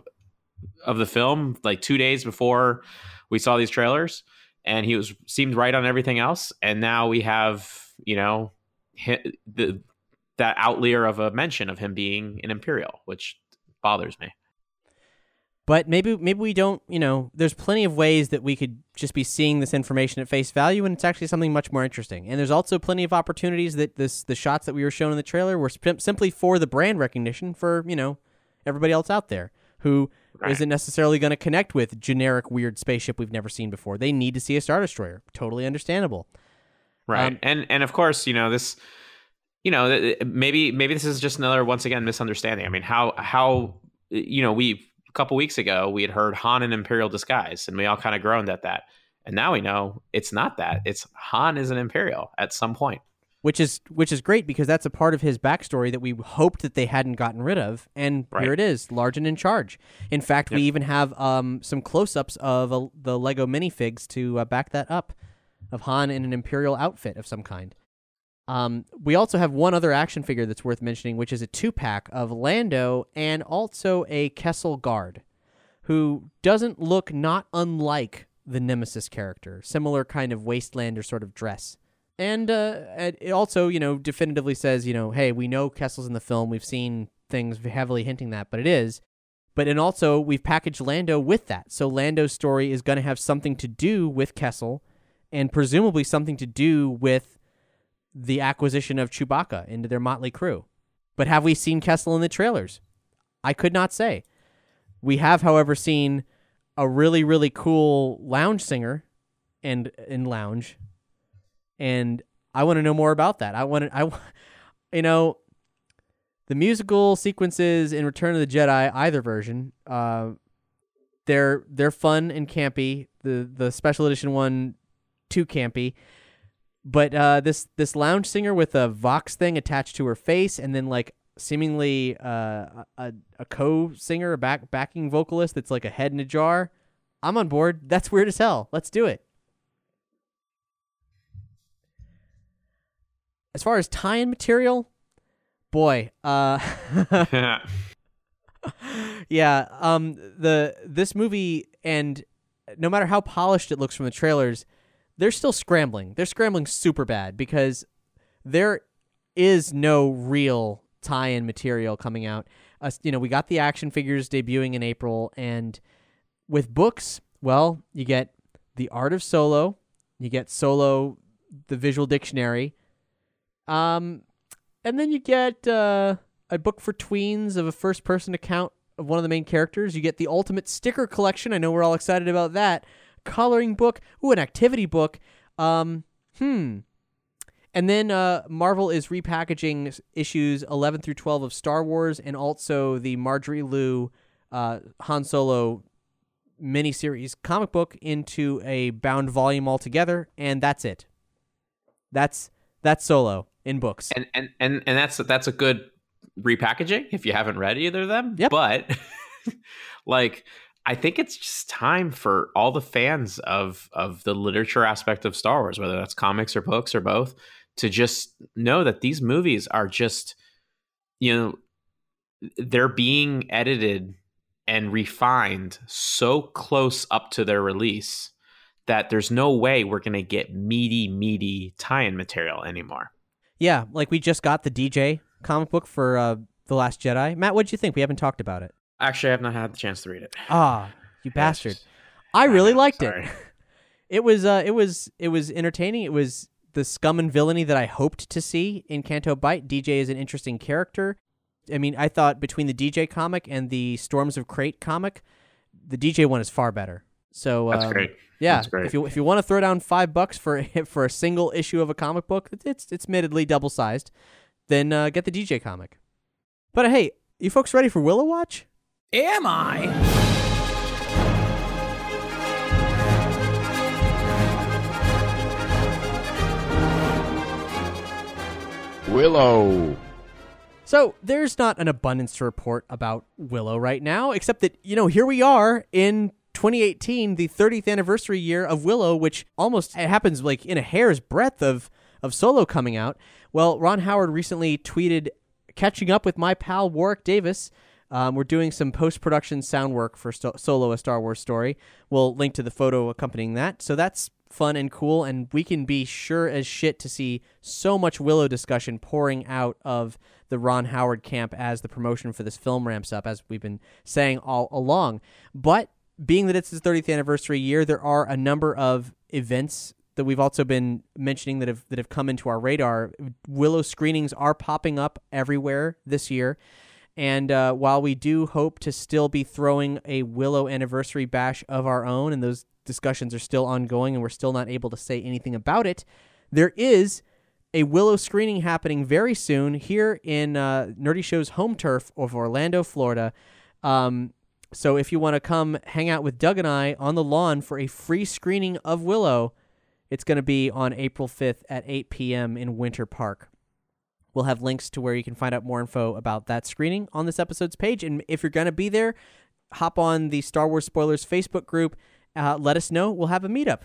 of the film, like 2 days before we saw these trailers, and he seemed right on everything else. And now we have, you know, that outlier of a mention of him being an Imperial, which bothers me. But maybe we don't, you know, there's plenty of ways that we could just be seeing this information at face value, and it's actually something much more interesting. And there's also plenty of opportunities that the shots that we were shown in the trailer were simply for the brand recognition for, you know, everybody else out there who isn't necessarily going to connect with generic weird spaceship we've never seen before. They need to see a Star Destroyer. Totally understandable. Right. And of course, you know, this, you know, maybe this is just another, once again, misunderstanding. I mean, how you know, a couple weeks ago, we had heard Han in Imperial disguise, and we all kind of groaned at that. And now we know it's not that. It's Han is an Imperial at some point. Which is great because that's a part of his backstory that we hoped that they hadn't gotten rid of, and here it is, large and in charge. In fact, we even have some close-ups of the Lego minifigs to back that up, of Han in an Imperial outfit of some kind. We also have one other action figure that's worth mentioning, which is a 2-pack of Lando and also a Kessel guard, who doesn't look not unlike the Nemesis character, similar kind of wastelander sort of dress. And it also, you know, definitively says, you know, hey, we know Kessel's in the film. We've seen things heavily hinting that, but it is. But and also, we've packaged Lando with that. So Lando's story is going to have something to do with Kessel and presumably something to do with the acquisition of Chewbacca into their motley crew. But have we seen Kessel in the trailers? I could not say. We have, however, seen a really, really cool lounge singer and lounge. And I want to know more about that. You know, the musical sequences in Return of the Jedi, either version, they're fun and campy. The special edition one, too campy. But this lounge singer with a Vox thing attached to her face, and then like seemingly a co-singer, a backing vocalist that's like a head in a jar. I'm on board. That's weird as hell. Let's do it. As far as tie-in material, boy, yeah, this movie, and no matter how polished it looks from the trailers, they're still scrambling. They're scrambling super bad because there is no real tie-in material coming out. You know, we got the action figures debuting in April, and with books, well, you get The Art of Solo, you get Solo, the Visual Dictionary. And then you get a book for tweens of a first-person account of one of the main characters. You get the ultimate sticker collection. I know we're all excited about that. Coloring book. Ooh, an activity book. And then Marvel is repackaging issues 11 through 12 of Star Wars and also the Marjorie Liu Han Solo miniseries comic book into a bound volume altogether, and that's it. That's Solo in books. And that's a good repackaging if you haven't read either of them. Yep. But like, I think it's just time for all the fans of the literature aspect of Star Wars, whether that's comics or books or both, to just know that these movies are just, you know, they're being edited and refined so close up to their release that there's no way we're going to get meaty tie-in material anymore. Yeah, like we just got the DJ comic book for The Last Jedi. Matt, what'd you think? We haven't talked about it. Actually, I have not had the chance to read it. Ah, you bastard. I really liked it. It was entertaining. It was the scum and villainy that I hoped to see in Canto Bight. DJ is an interesting character. I mean, I thought between the DJ comic and the Storms of Crate comic, the DJ one is far better. So that's great. Yeah, that's great. If you want to throw down $5 for a single issue of a comic book, it's admittedly double sized, then get the DJ comic. But hey, you folks ready for Willow Watch? Am I? Willow. So there's not an abundance to report about Willow right now, except that, you know, here we are in 2018, the 30th anniversary year of Willow, which almost happens like in a hair's breadth of Solo coming out. Well, Ron Howard recently tweeted, "Catching up with my pal Warwick Davis. We're doing some post-production sound work for Solo, A Star Wars Story." We'll link to the photo accompanying that. So that's fun and cool, and we can be sure as shit to see so much Willow discussion pouring out of the Ron Howard camp as the promotion for this film ramps up, as we've been saying all along. But being that it's his 30th anniversary year, there are a number of events that we've also been mentioning that have come into our radar. Willow screenings are popping up everywhere this year. And while we do hope to still be throwing a Willow anniversary bash of our own, and those discussions are still ongoing and we're still not able to say anything about it, there is a Willow screening happening very soon here in Nerdy Show's home turf of Orlando, Florida. So if you want to come hang out with Doug and I on the lawn for a free screening of Willow, it's going to be on April 5th at 8 p.m. in Winter Park. We'll have links to where you can find out more info about that screening on this episode's page. And if you're going to be there, hop on the Star Wars Spoilers Facebook group. Let us know. We'll have a meetup.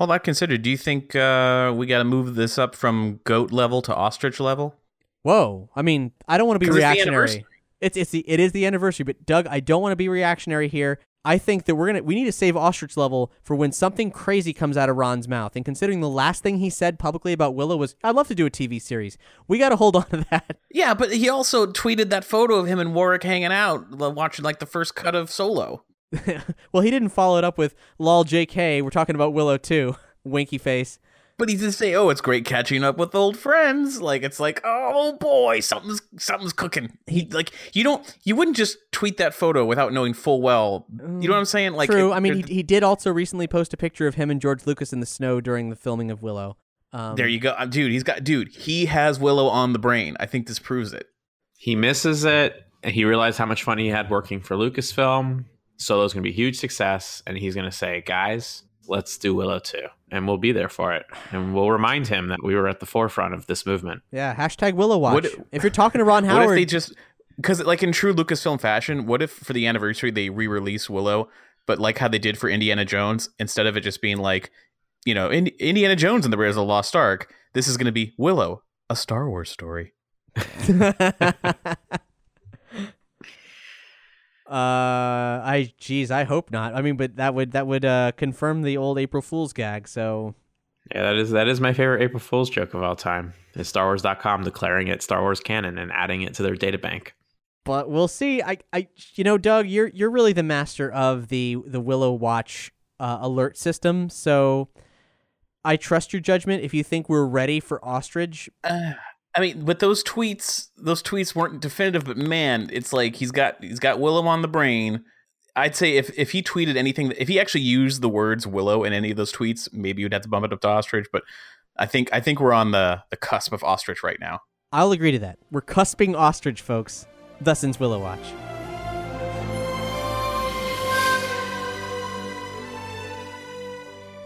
All that considered, do you think we got to move this up from goat level to ostrich level? Whoa. I mean, I don't want to be reactionary. It is the anniversary. But, Doug, I don't want to be reactionary here. I think that we need to save ostrich level for when something crazy comes out of Ron's mouth. And considering the last thing he said publicly about Willow was, "I'd love to do a TV series," we got to hold on to that. Yeah, but he also tweeted that photo of him and Warwick hanging out, watching like the first cut of Solo. Well, he didn't follow it up with, "Lol, JK, we're talking about Willow too." Winky face. But he did say, "Oh, it's great catching up with old friends." Like, it's like, oh boy, something's cooking. He you wouldn't just tweet that photo without knowing full well. You know what I'm saying? Like, true. I mean, he did also recently post a picture of him and George Lucas in the snow during the filming of Willow. There you go, dude. He has Willow on the brain. I think this proves it. He misses it. He realized how much fun he had working for Lucasfilm. Solo's gonna be a huge success, and he's gonna say, "Guys, let's do Willow too," and we'll be there for it, and we'll remind him that we were at the forefront of this movement. Yeah, hashtag Willow Watch. If you're talking to Ron Howard, what if they just, because like in true Lucasfilm fashion, what if for the anniversary they re-release Willow, but like how they did for Indiana Jones, instead of it just being like, you know, Indiana Jones and the Raiders of the Lost Ark, this is going to be Willow, A Star Wars Story. I hope not. I mean, but that would confirm the old April Fool's gag. So yeah, that is my favorite April Fool's joke of all time. It's StarWars.com declaring it Star Wars canon and adding it to their data bank. But we'll see. I you know, Doug, you're really the master of the Willow Watch alert system. So I trust your judgment. If you think we're ready for ostrich, I mean, but those tweets weren't definitive, but man, it's like he's got Willow on the brain. I'd say if he tweeted anything, if he actually used the words Willow in any of those tweets, maybe you'd have to bump it up to ostrich. But I think we're on the cusp of ostrich right now. I'll agree to that. We're cusping ostrich, folks. Thus ends Willow Watch.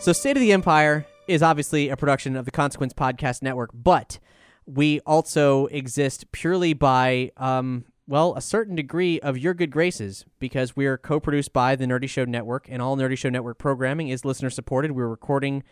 So State of the Empire is obviously a production of the Consequence Podcast Network, but we also exist purely by... a certain degree of your good graces, because we are co-produced by the Nerdy Show Network, and all Nerdy Show Network programming is listener-supported. We're recording,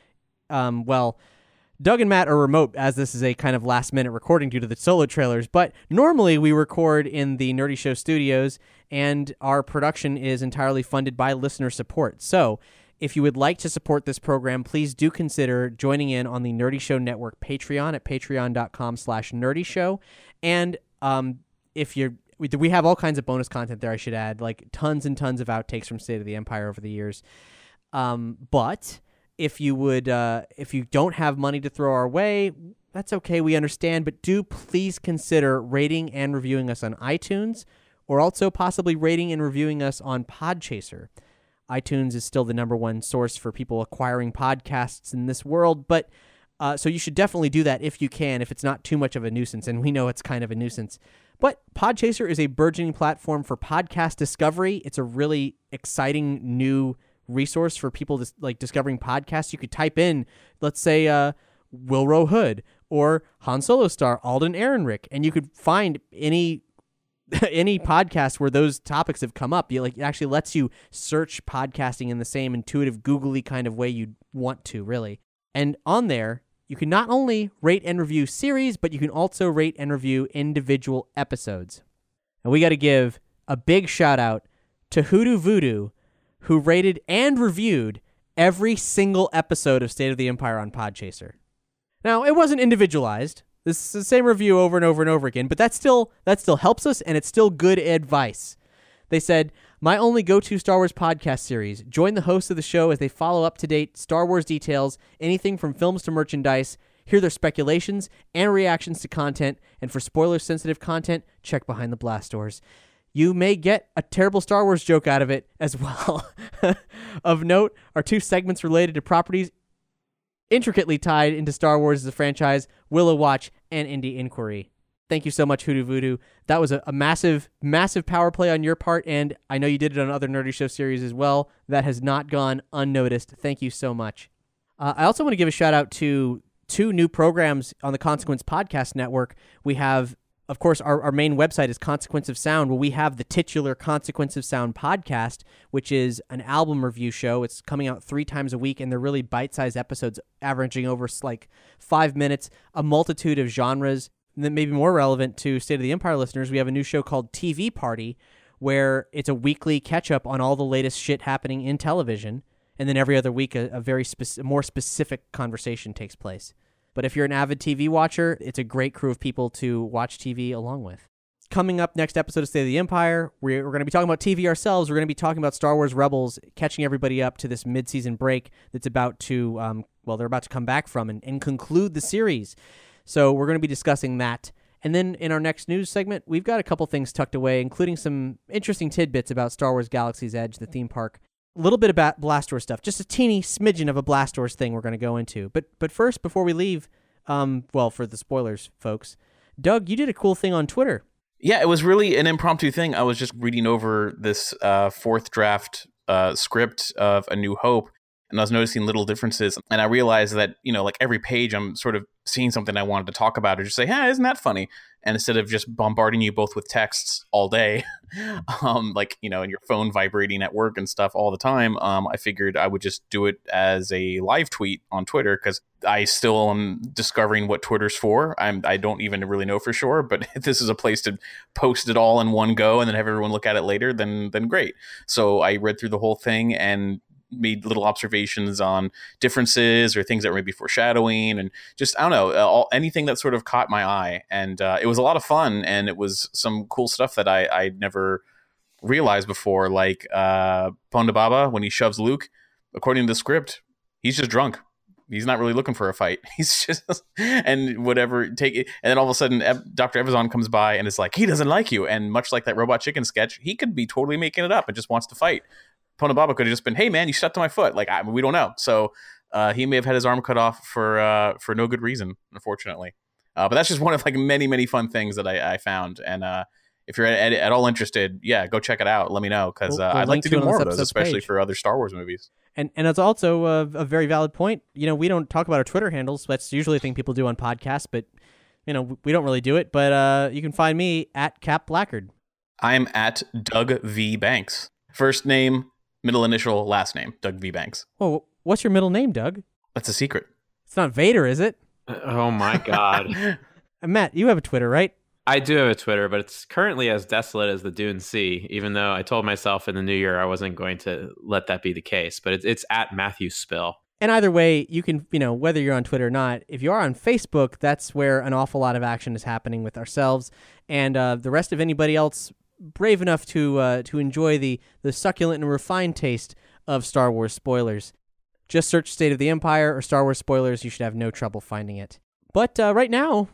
Doug and Matt are remote, as this is a kind of last-minute recording due to the solo trailers, but normally we record in the Nerdy Show studios, and our production is entirely funded by listener support. So if you would like to support this program, please do consider joining in on the Nerdy Show Network Patreon at patreon.com/nerdyshow, and we have all kinds of bonus content there, I should add, like tons and tons of outtakes from State of the Empire over the years. But if you would, if you don't have money to throw our way, that's okay. We understand, but do please consider rating and reviewing us on iTunes, or also possibly rating and reviewing us on Podchaser. iTunes is still the number one source for people acquiring podcasts in this world, but so you should definitely do that if you can, if it's not too much of a nuisance, and we know it's kind of a nuisance. But Podchaser is a burgeoning platform for podcast discovery. It's a really exciting new resource for people to, like, discovering podcasts. You could type in, let's say, Wilrow Hood or Han Solo star Alden Ehrenreich, and you could find any podcast where those topics have come up. It actually lets you search podcasting in the same intuitive, googly kind of way you'd want to, really. And on there, you can not only rate and review series, but you can also rate and review individual episodes. And we got to give a big shout out to Hoodoo Voodoo, who rated and reviewed every single episode of State of the Empire on Podchaser. Now, it wasn't individualized. This is the same review over and over and over again, but that still helps us, and it's still good advice. They said, "My only go-to Star Wars podcast series. Join the hosts of the show as they follow up-to-date Star Wars details, anything from films to merchandise. Hear their speculations and reactions to content. And for spoiler-sensitive content, check behind the blast doors. You may get a terrible Star Wars joke out of it as well." Of note are two segments related to properties intricately tied into Star Wars as a franchise, Willow Watch and Indie Inquiry. Thank you so much, Hoodoo Voodoo. That was a massive, massive power play on your part, and I know you did it on other Nerdy Show series as well. That has not gone unnoticed. Thank you so much. I also want to give a shout-out to two new programs on the Consequence Podcast Network. We have, of course, our main website is Consequence of Sound, where we have the titular Consequence of Sound podcast, which is an album review show. It's coming out 3 times a week, and they're really bite-sized episodes averaging over, like, 5 minutes, a multitude of genres. That may be more relevant to State of the Empire listeners, we have a new show called TV Party, where it's a weekly catch-up on all the latest shit happening in television, and then every other week a more specific conversation takes place. But if you're an avid TV watcher, it's a great crew of people to watch TV along with. Coming up next episode of State of the Empire, we're going to be talking about TV ourselves. We're going to be talking about Star Wars Rebels, catching everybody up to this mid-season break that's about to, they're about to come back from and conclude the series. So we're going to be discussing that. And then in our next news segment, we've got a couple things tucked away, including some interesting tidbits about Star Wars Galaxy's Edge, the theme park. A little bit about Blast Wars stuff, just a teeny smidgen of a Blast Wars thing we're going to go into. But first, before we leave, for the spoilers, folks, Doug, you did a cool thing on Twitter. Yeah, it was really an impromptu thing. I was just reading over this 4th draft script of A New Hope, and I was noticing little differences, and I realized that, every page I'm sort of seeing something I wanted to talk about or just say, hey, isn't that funny? And instead of just bombarding you both with texts all day, and your phone vibrating at work and stuff all the time, I figured I would just do it as a live tweet on Twitter, because I still am discovering what Twitter's for. I don't even really know for sure, but if this is a place to post it all in one go and then have everyone look at it later, then great. So I read through the whole thing and made little observations on differences or things that were maybe foreshadowing, and just, I don't know, anything that sort of caught my eye. And it was a lot of fun, and it was some cool stuff that I never realized before, like Ponda Baba, when he shoves Luke, according to the script, he's just drunk. he's not really looking for a fight. He's just, and whatever, take it. And then all of a sudden, Dr. Evazan comes by and is like, he doesn't like you. And much like that Robot Chicken sketch, he could be totally making it up and just wants to fight. Ponda Baba could have just been, hey man, you shot to my foot. Like, we don't know. So he may have had his arm cut off for no good reason, unfortunately. But that's just one of like many, many fun things that I found. And if you're at all interested, yeah, go check it out. Let me know, because we'll I'd like to do more of those, especially for other Star Wars movies. And it's also a very valid point. You know, we don't talk about our Twitter handles. That's usually a thing people do on podcasts, but, you know, we don't really do it. But you can find me at Cap Blackard. I'm at Doug V. Banks. First name, middle initial, last name, Doug V. Banks. Well, what's your middle name, Doug? That's a secret. It's not Vader, is it? Oh, my God. Matt, you have a Twitter, right? I do have a Twitter, but it's currently as desolate as the Dune Sea, even though I told myself in the new year I wasn't going to let that be the case. But it's at Matthew Spill. And either way, you can, you know, whether you're on Twitter or not, if you are on Facebook, that's where an awful lot of action is happening with ourselves and the rest of anybody else brave enough to enjoy the succulent and refined taste of Star Wars spoilers. Just search State of the Empire or Star Wars spoilers. You should have no trouble finding it. But right now,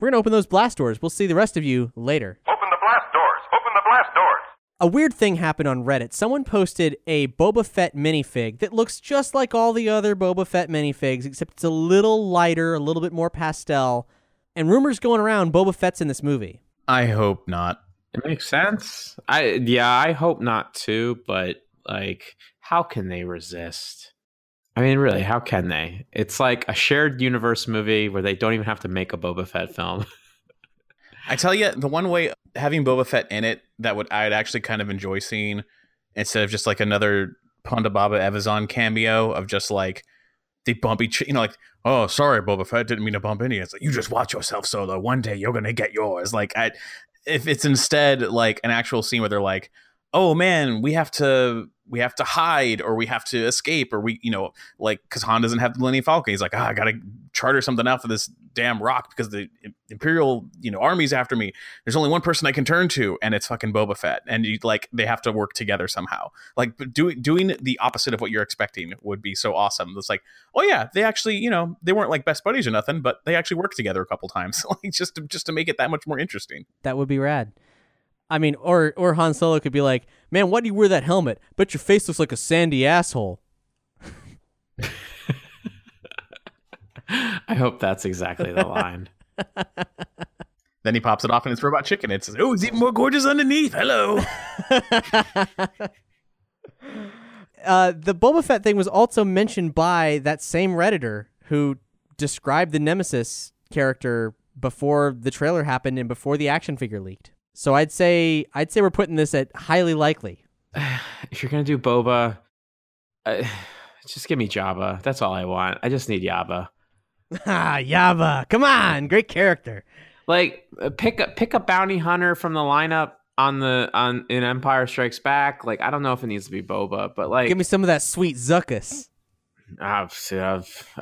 we're going to open those blast doors. We'll see the rest of you later. Open the blast doors! Open the blast doors! A weird thing happened on Reddit. Someone posted a Boba Fett minifig that looks just like all the other Boba Fett minifigs, except it's a little lighter, a little bit more pastel. And rumors going around, Boba Fett's in this movie. I hope not. It makes sense. I hope not too, but, like, how can they resist? I mean, really, how can they? It's like a shared universe movie where they don't even have to make a Boba Fett film. I tell you, the one way having Boba Fett in it that I'd actually kind of enjoy seeing, instead of just like another Ponda Baba Evazan cameo of just like they bump each, you know, like, oh, sorry, Boba Fett, didn't mean to bump into you. It's like, you just watch yourself, Solo. One day you're gonna get yours. Like, if it's instead like an actual scene where they're like, oh man, we have to hide, or we have to escape, or we, you know, like, because Han doesn't have the Millennium Falcon. He's like, I got to charter something out for this damn rock because the Imperial, you know, army's after me. There's only one person I can turn to, and it's fucking Boba Fett. And you, like, they have to work together somehow. Like, doing the opposite of what you're expecting would be so awesome. It's like, oh yeah, they actually, you know, they weren't like best buddies or nothing, but they actually worked together a couple times, like just to make it that much more interesting. That would be rad. I mean, or Han Solo could be like, man, why do you wear that helmet? Bet your face looks like a sandy asshole. I hope that's exactly the line. Then he pops it off and it's Robot Chicken. It says, oh, it's even more gorgeous underneath. Hello. The Boba Fett thing was also mentioned by that same Redditor who described the Nemesis character before the trailer happened and before the action figure leaked. So I'd say we're putting this at highly likely. If you're going to do Boba, just give me Jabba. That's all I want. I just need Yabba. Ah, Yabba. Come on. Great character. Like, pick a bounty hunter from the lineup in Empire Strikes Back. Like, I don't know if it needs to be Boba, but like... Give me some of that sweet Zuckuss. I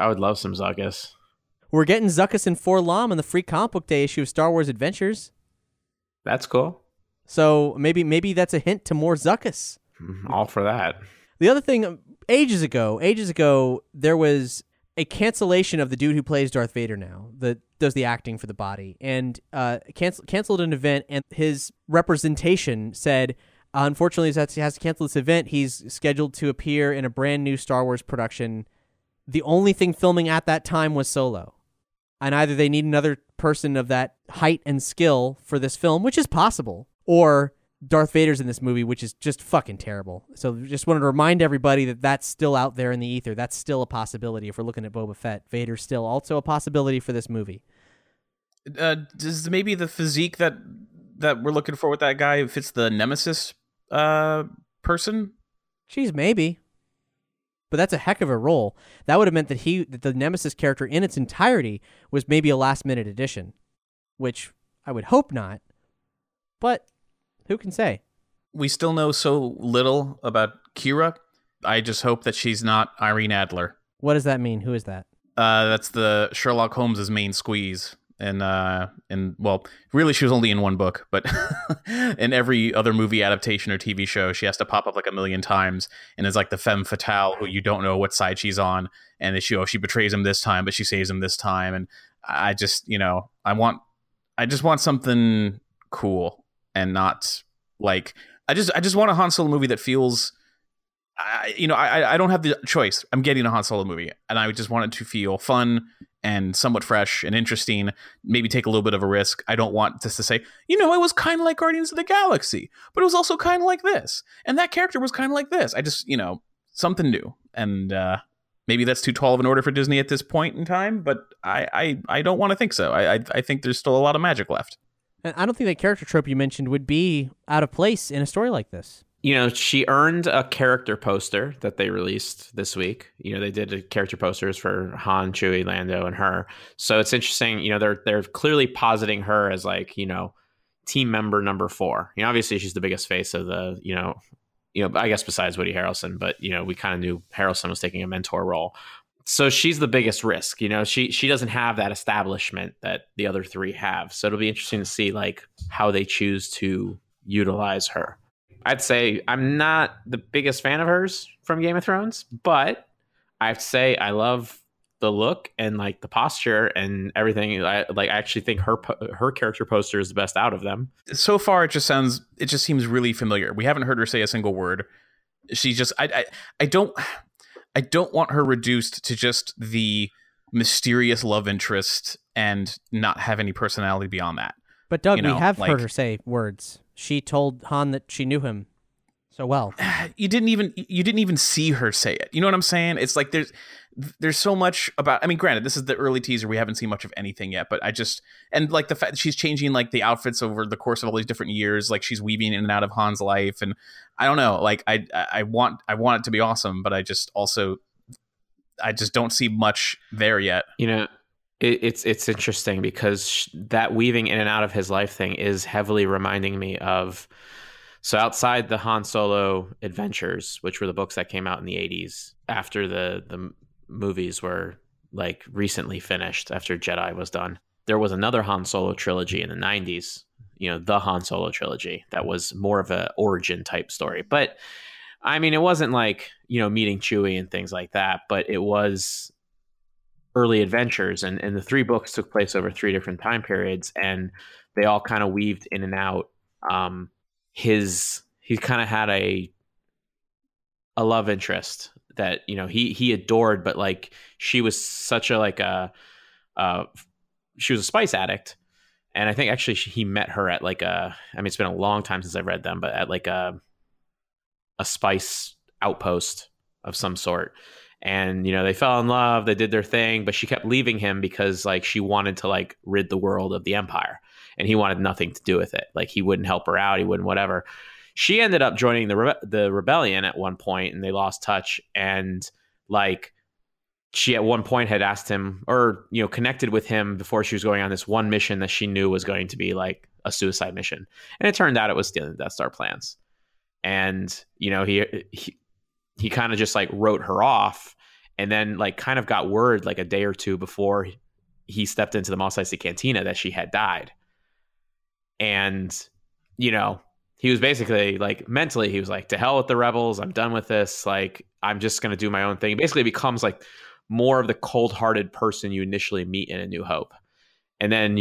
would love some Zuckuss. We're getting Zuckuss and For Lom in the free comic book day issue of Star Wars Adventures. That's cool. So maybe that's a hint to more Zuckuss. All for that. The other thing, ages ago, there was a cancellation of the dude who plays Darth Vader now, that does the acting for the body, and canceled an event, and his representation said, unfortunately, he has to cancel this event. He's scheduled to appear in a brand new Star Wars production. The only thing filming at that time was Solo. And either they need another person of that height and skill for this film, which is possible, or Darth Vader's in this movie, which is just fucking terrible. So just wanted to remind everybody that that's still out there in the ether. That's still a possibility if we're looking at Boba Fett. Vader's still also a possibility for this movie. Does maybe the physique that we're looking for with that guy fits the Nemesis person? Jeez, maybe. But that's a heck of a role. That would have meant that the Nemesis character in its entirety was maybe a last-minute addition, which I would hope not, but who can say? We still know so little about Kira. I just hope that she's not Irene Adler. What does that mean? Who is that? That's the Sherlock Holmes's main squeeze and well, really she was only in one book, but in every other movie adaptation or TV show, she has to pop up like a million times and is like the femme fatale who you don't know what side she's on. And she betrays him this time, but she saves him this time. And I just, I just want something cool and not like, I just want a Han Solo movie that feels, I don't have the choice. I'm getting a Han Solo movie, and I just want it to feel fun and somewhat fresh and interesting. Maybe take a little bit of a risk. I don't want this to say, it was kind of like Guardians of the Galaxy, but it was also kind of like this, and that character was kind of like this. I just, something new, and maybe that's too tall of an order for Disney at this point in time. But I don't want to think so. I think there's still a lot of magic left. And I don't think that character trope you mentioned would be out of place in a story like this. She earned a character poster that they released this week. They did character posters for Han, Chewie, Lando, and her. So it's interesting. They're clearly positing her as like, team member number 4. Obviously she's the biggest face of the, I guess besides Woody Harrelson, but we kind of knew Harrelson was taking a mentor role. So she's the biggest risk. She doesn't have that establishment that the other 3 have. So it'll be interesting to see like how they choose to utilize her. I'd say I'm not the biggest fan of hers from Game of Thrones, but I have to say I love the look and like the posture and everything. I actually think her character poster is the best out of them. So far, it just seems really familiar. We haven't heard her say a single word. She's just I don't want her reduced to just the mysterious love interest and not have any personality beyond that. But Doug, we have heard her say words. She told Han that she knew him so well. You didn't even see her say it. You know what I'm saying? It's like there's so much about. I mean, granted, this is the early teaser. We haven't seen much of anything yet. But the fact that she's changing like the outfits over the course of all these different years, like she's weaving in and out of Han's life, and I don't know. Like I want it to be awesome, but I just don't see much there yet. It's interesting because that weaving in and out of his life thing is heavily reminding me of, so outside the Han Solo adventures, which were the books that came out in the 80s after the movies were like recently finished after Jedi was done, there was another Han Solo trilogy in the 90s, the Han Solo trilogy that was more of an origin type story. But I mean, it wasn't like, meeting Chewie and things like that, but it was early adventures, and the 3 books took place over 3 different time periods, and they all kind of weaved in and out. He kind of had a love interest that he adored, but like she was such a like she was a spice addict, and I think actually he met her at like a, I mean it's been a long time since I've read them, but at like a spice outpost of some sort. And, they fell in love, they did their thing, but she kept leaving him because like she wanted to like rid the world of the Empire, and he wanted nothing to do with it. Like he wouldn't help her out. He wouldn't whatever. She ended up joining the rebellion at one point, and they lost touch. And like she at one point had asked him or, connected with him before she was going on this one mission that she knew was going to be like a suicide mission. And it turned out it was stealing the Death Star plans. And, he kind of just like wrote her off, and then like kind of got word like a day or two before he stepped into the Mos Eisley Cantina that she had died. And, he was basically like mentally, he was like, to hell with the rebels. I'm done with this. Like, I'm just going to do my own thing. It basically becomes like more of the cold-hearted person you initially meet in A New Hope. And then,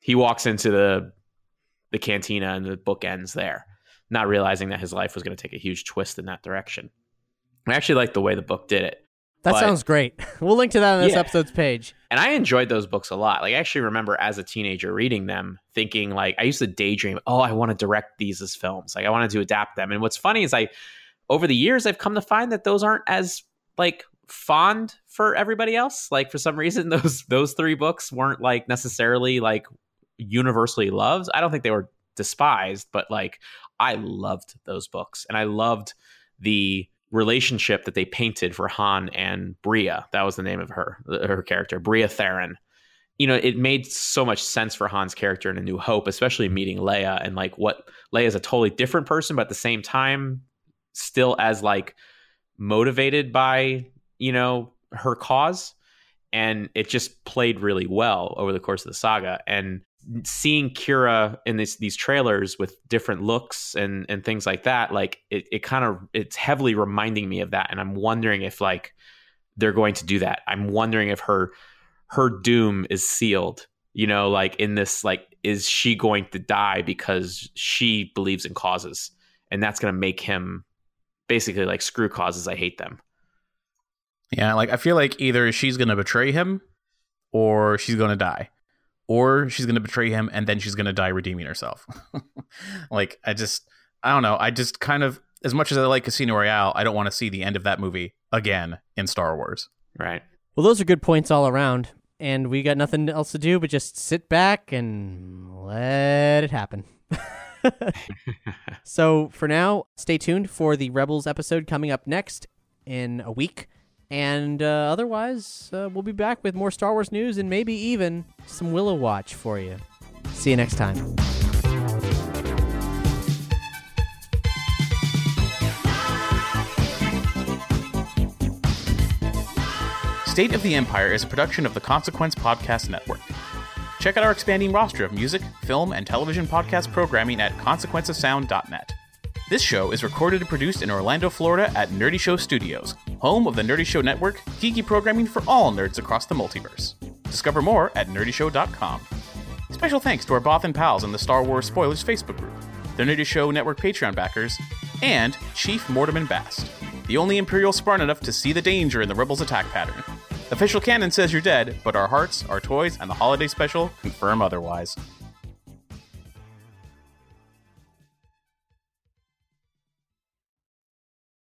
he walks into the cantina and the book ends there, not realizing that his life was going to take a huge twist in that direction. I actually like the way the book did it. That sounds great. We'll link to that on this episode's page. And I enjoyed those books a lot. Like I actually remember as a teenager reading them, thinking like, I used to daydream, I want to direct these as films. Like I wanted to adapt them. And what's funny is over the years, I've come to find that those aren't as like fond for everybody else. Like for some reason, those 3 books weren't like necessarily like universally loved. I don't think they were despised, but like I loved those books, and I loved the relationship that they painted for Han and Bria. That was the name of her character, Bria Theron. It made so much sense for Han's character in A New Hope, especially meeting Leia, and like what Leia is a totally different person, but at the same time, still as like motivated by, her cause. and it just played really well over the course of the saga. And seeing Kira in these trailers with different looks and things like that, like it's heavily reminding me of that. And I'm wondering if like they're going to do that. I'm wondering if her doom is sealed, you know, like in this, like, is she going to die because she believes in causes, and that's going to make him basically like, screw causes, I hate them. Yeah. Like, I feel like either she's going to betray him or she's going to die. Or she's going to betray him and then she's going to die redeeming herself. Like, I don't know. I just kind of, as much as I like Casino Royale, I don't want to see the end of that movie again in Star Wars. Right. Well, those are good points all around. And we got nothing else to do but just sit back and let it happen. So for now, stay tuned for the Rebels episode coming up next in a week. And otherwise, we'll be back with more Star Wars news and maybe even some Willow Watch for you. See you next time. State of the Empire is a production of the Consequence Podcast Network. Check out our expanding roster of music, film, and television podcast programming at consequenceofsound.net. This show is recorded and produced in Orlando, Florida at Nerdy Show Studios, home of the Nerdy Show Network, geeky programming for all nerds across the multiverse. Discover more at nerdyshow.com. Special thanks to our Bothan pals in the Star Wars Spoilers Facebook group, the Nerdy Show Network Patreon backers, and Chief Mortimer Bast, the only Imperial smart enough to see the danger in the Rebels' attack pattern. Official canon says you're dead, but our hearts, our toys, and the holiday special confirm otherwise.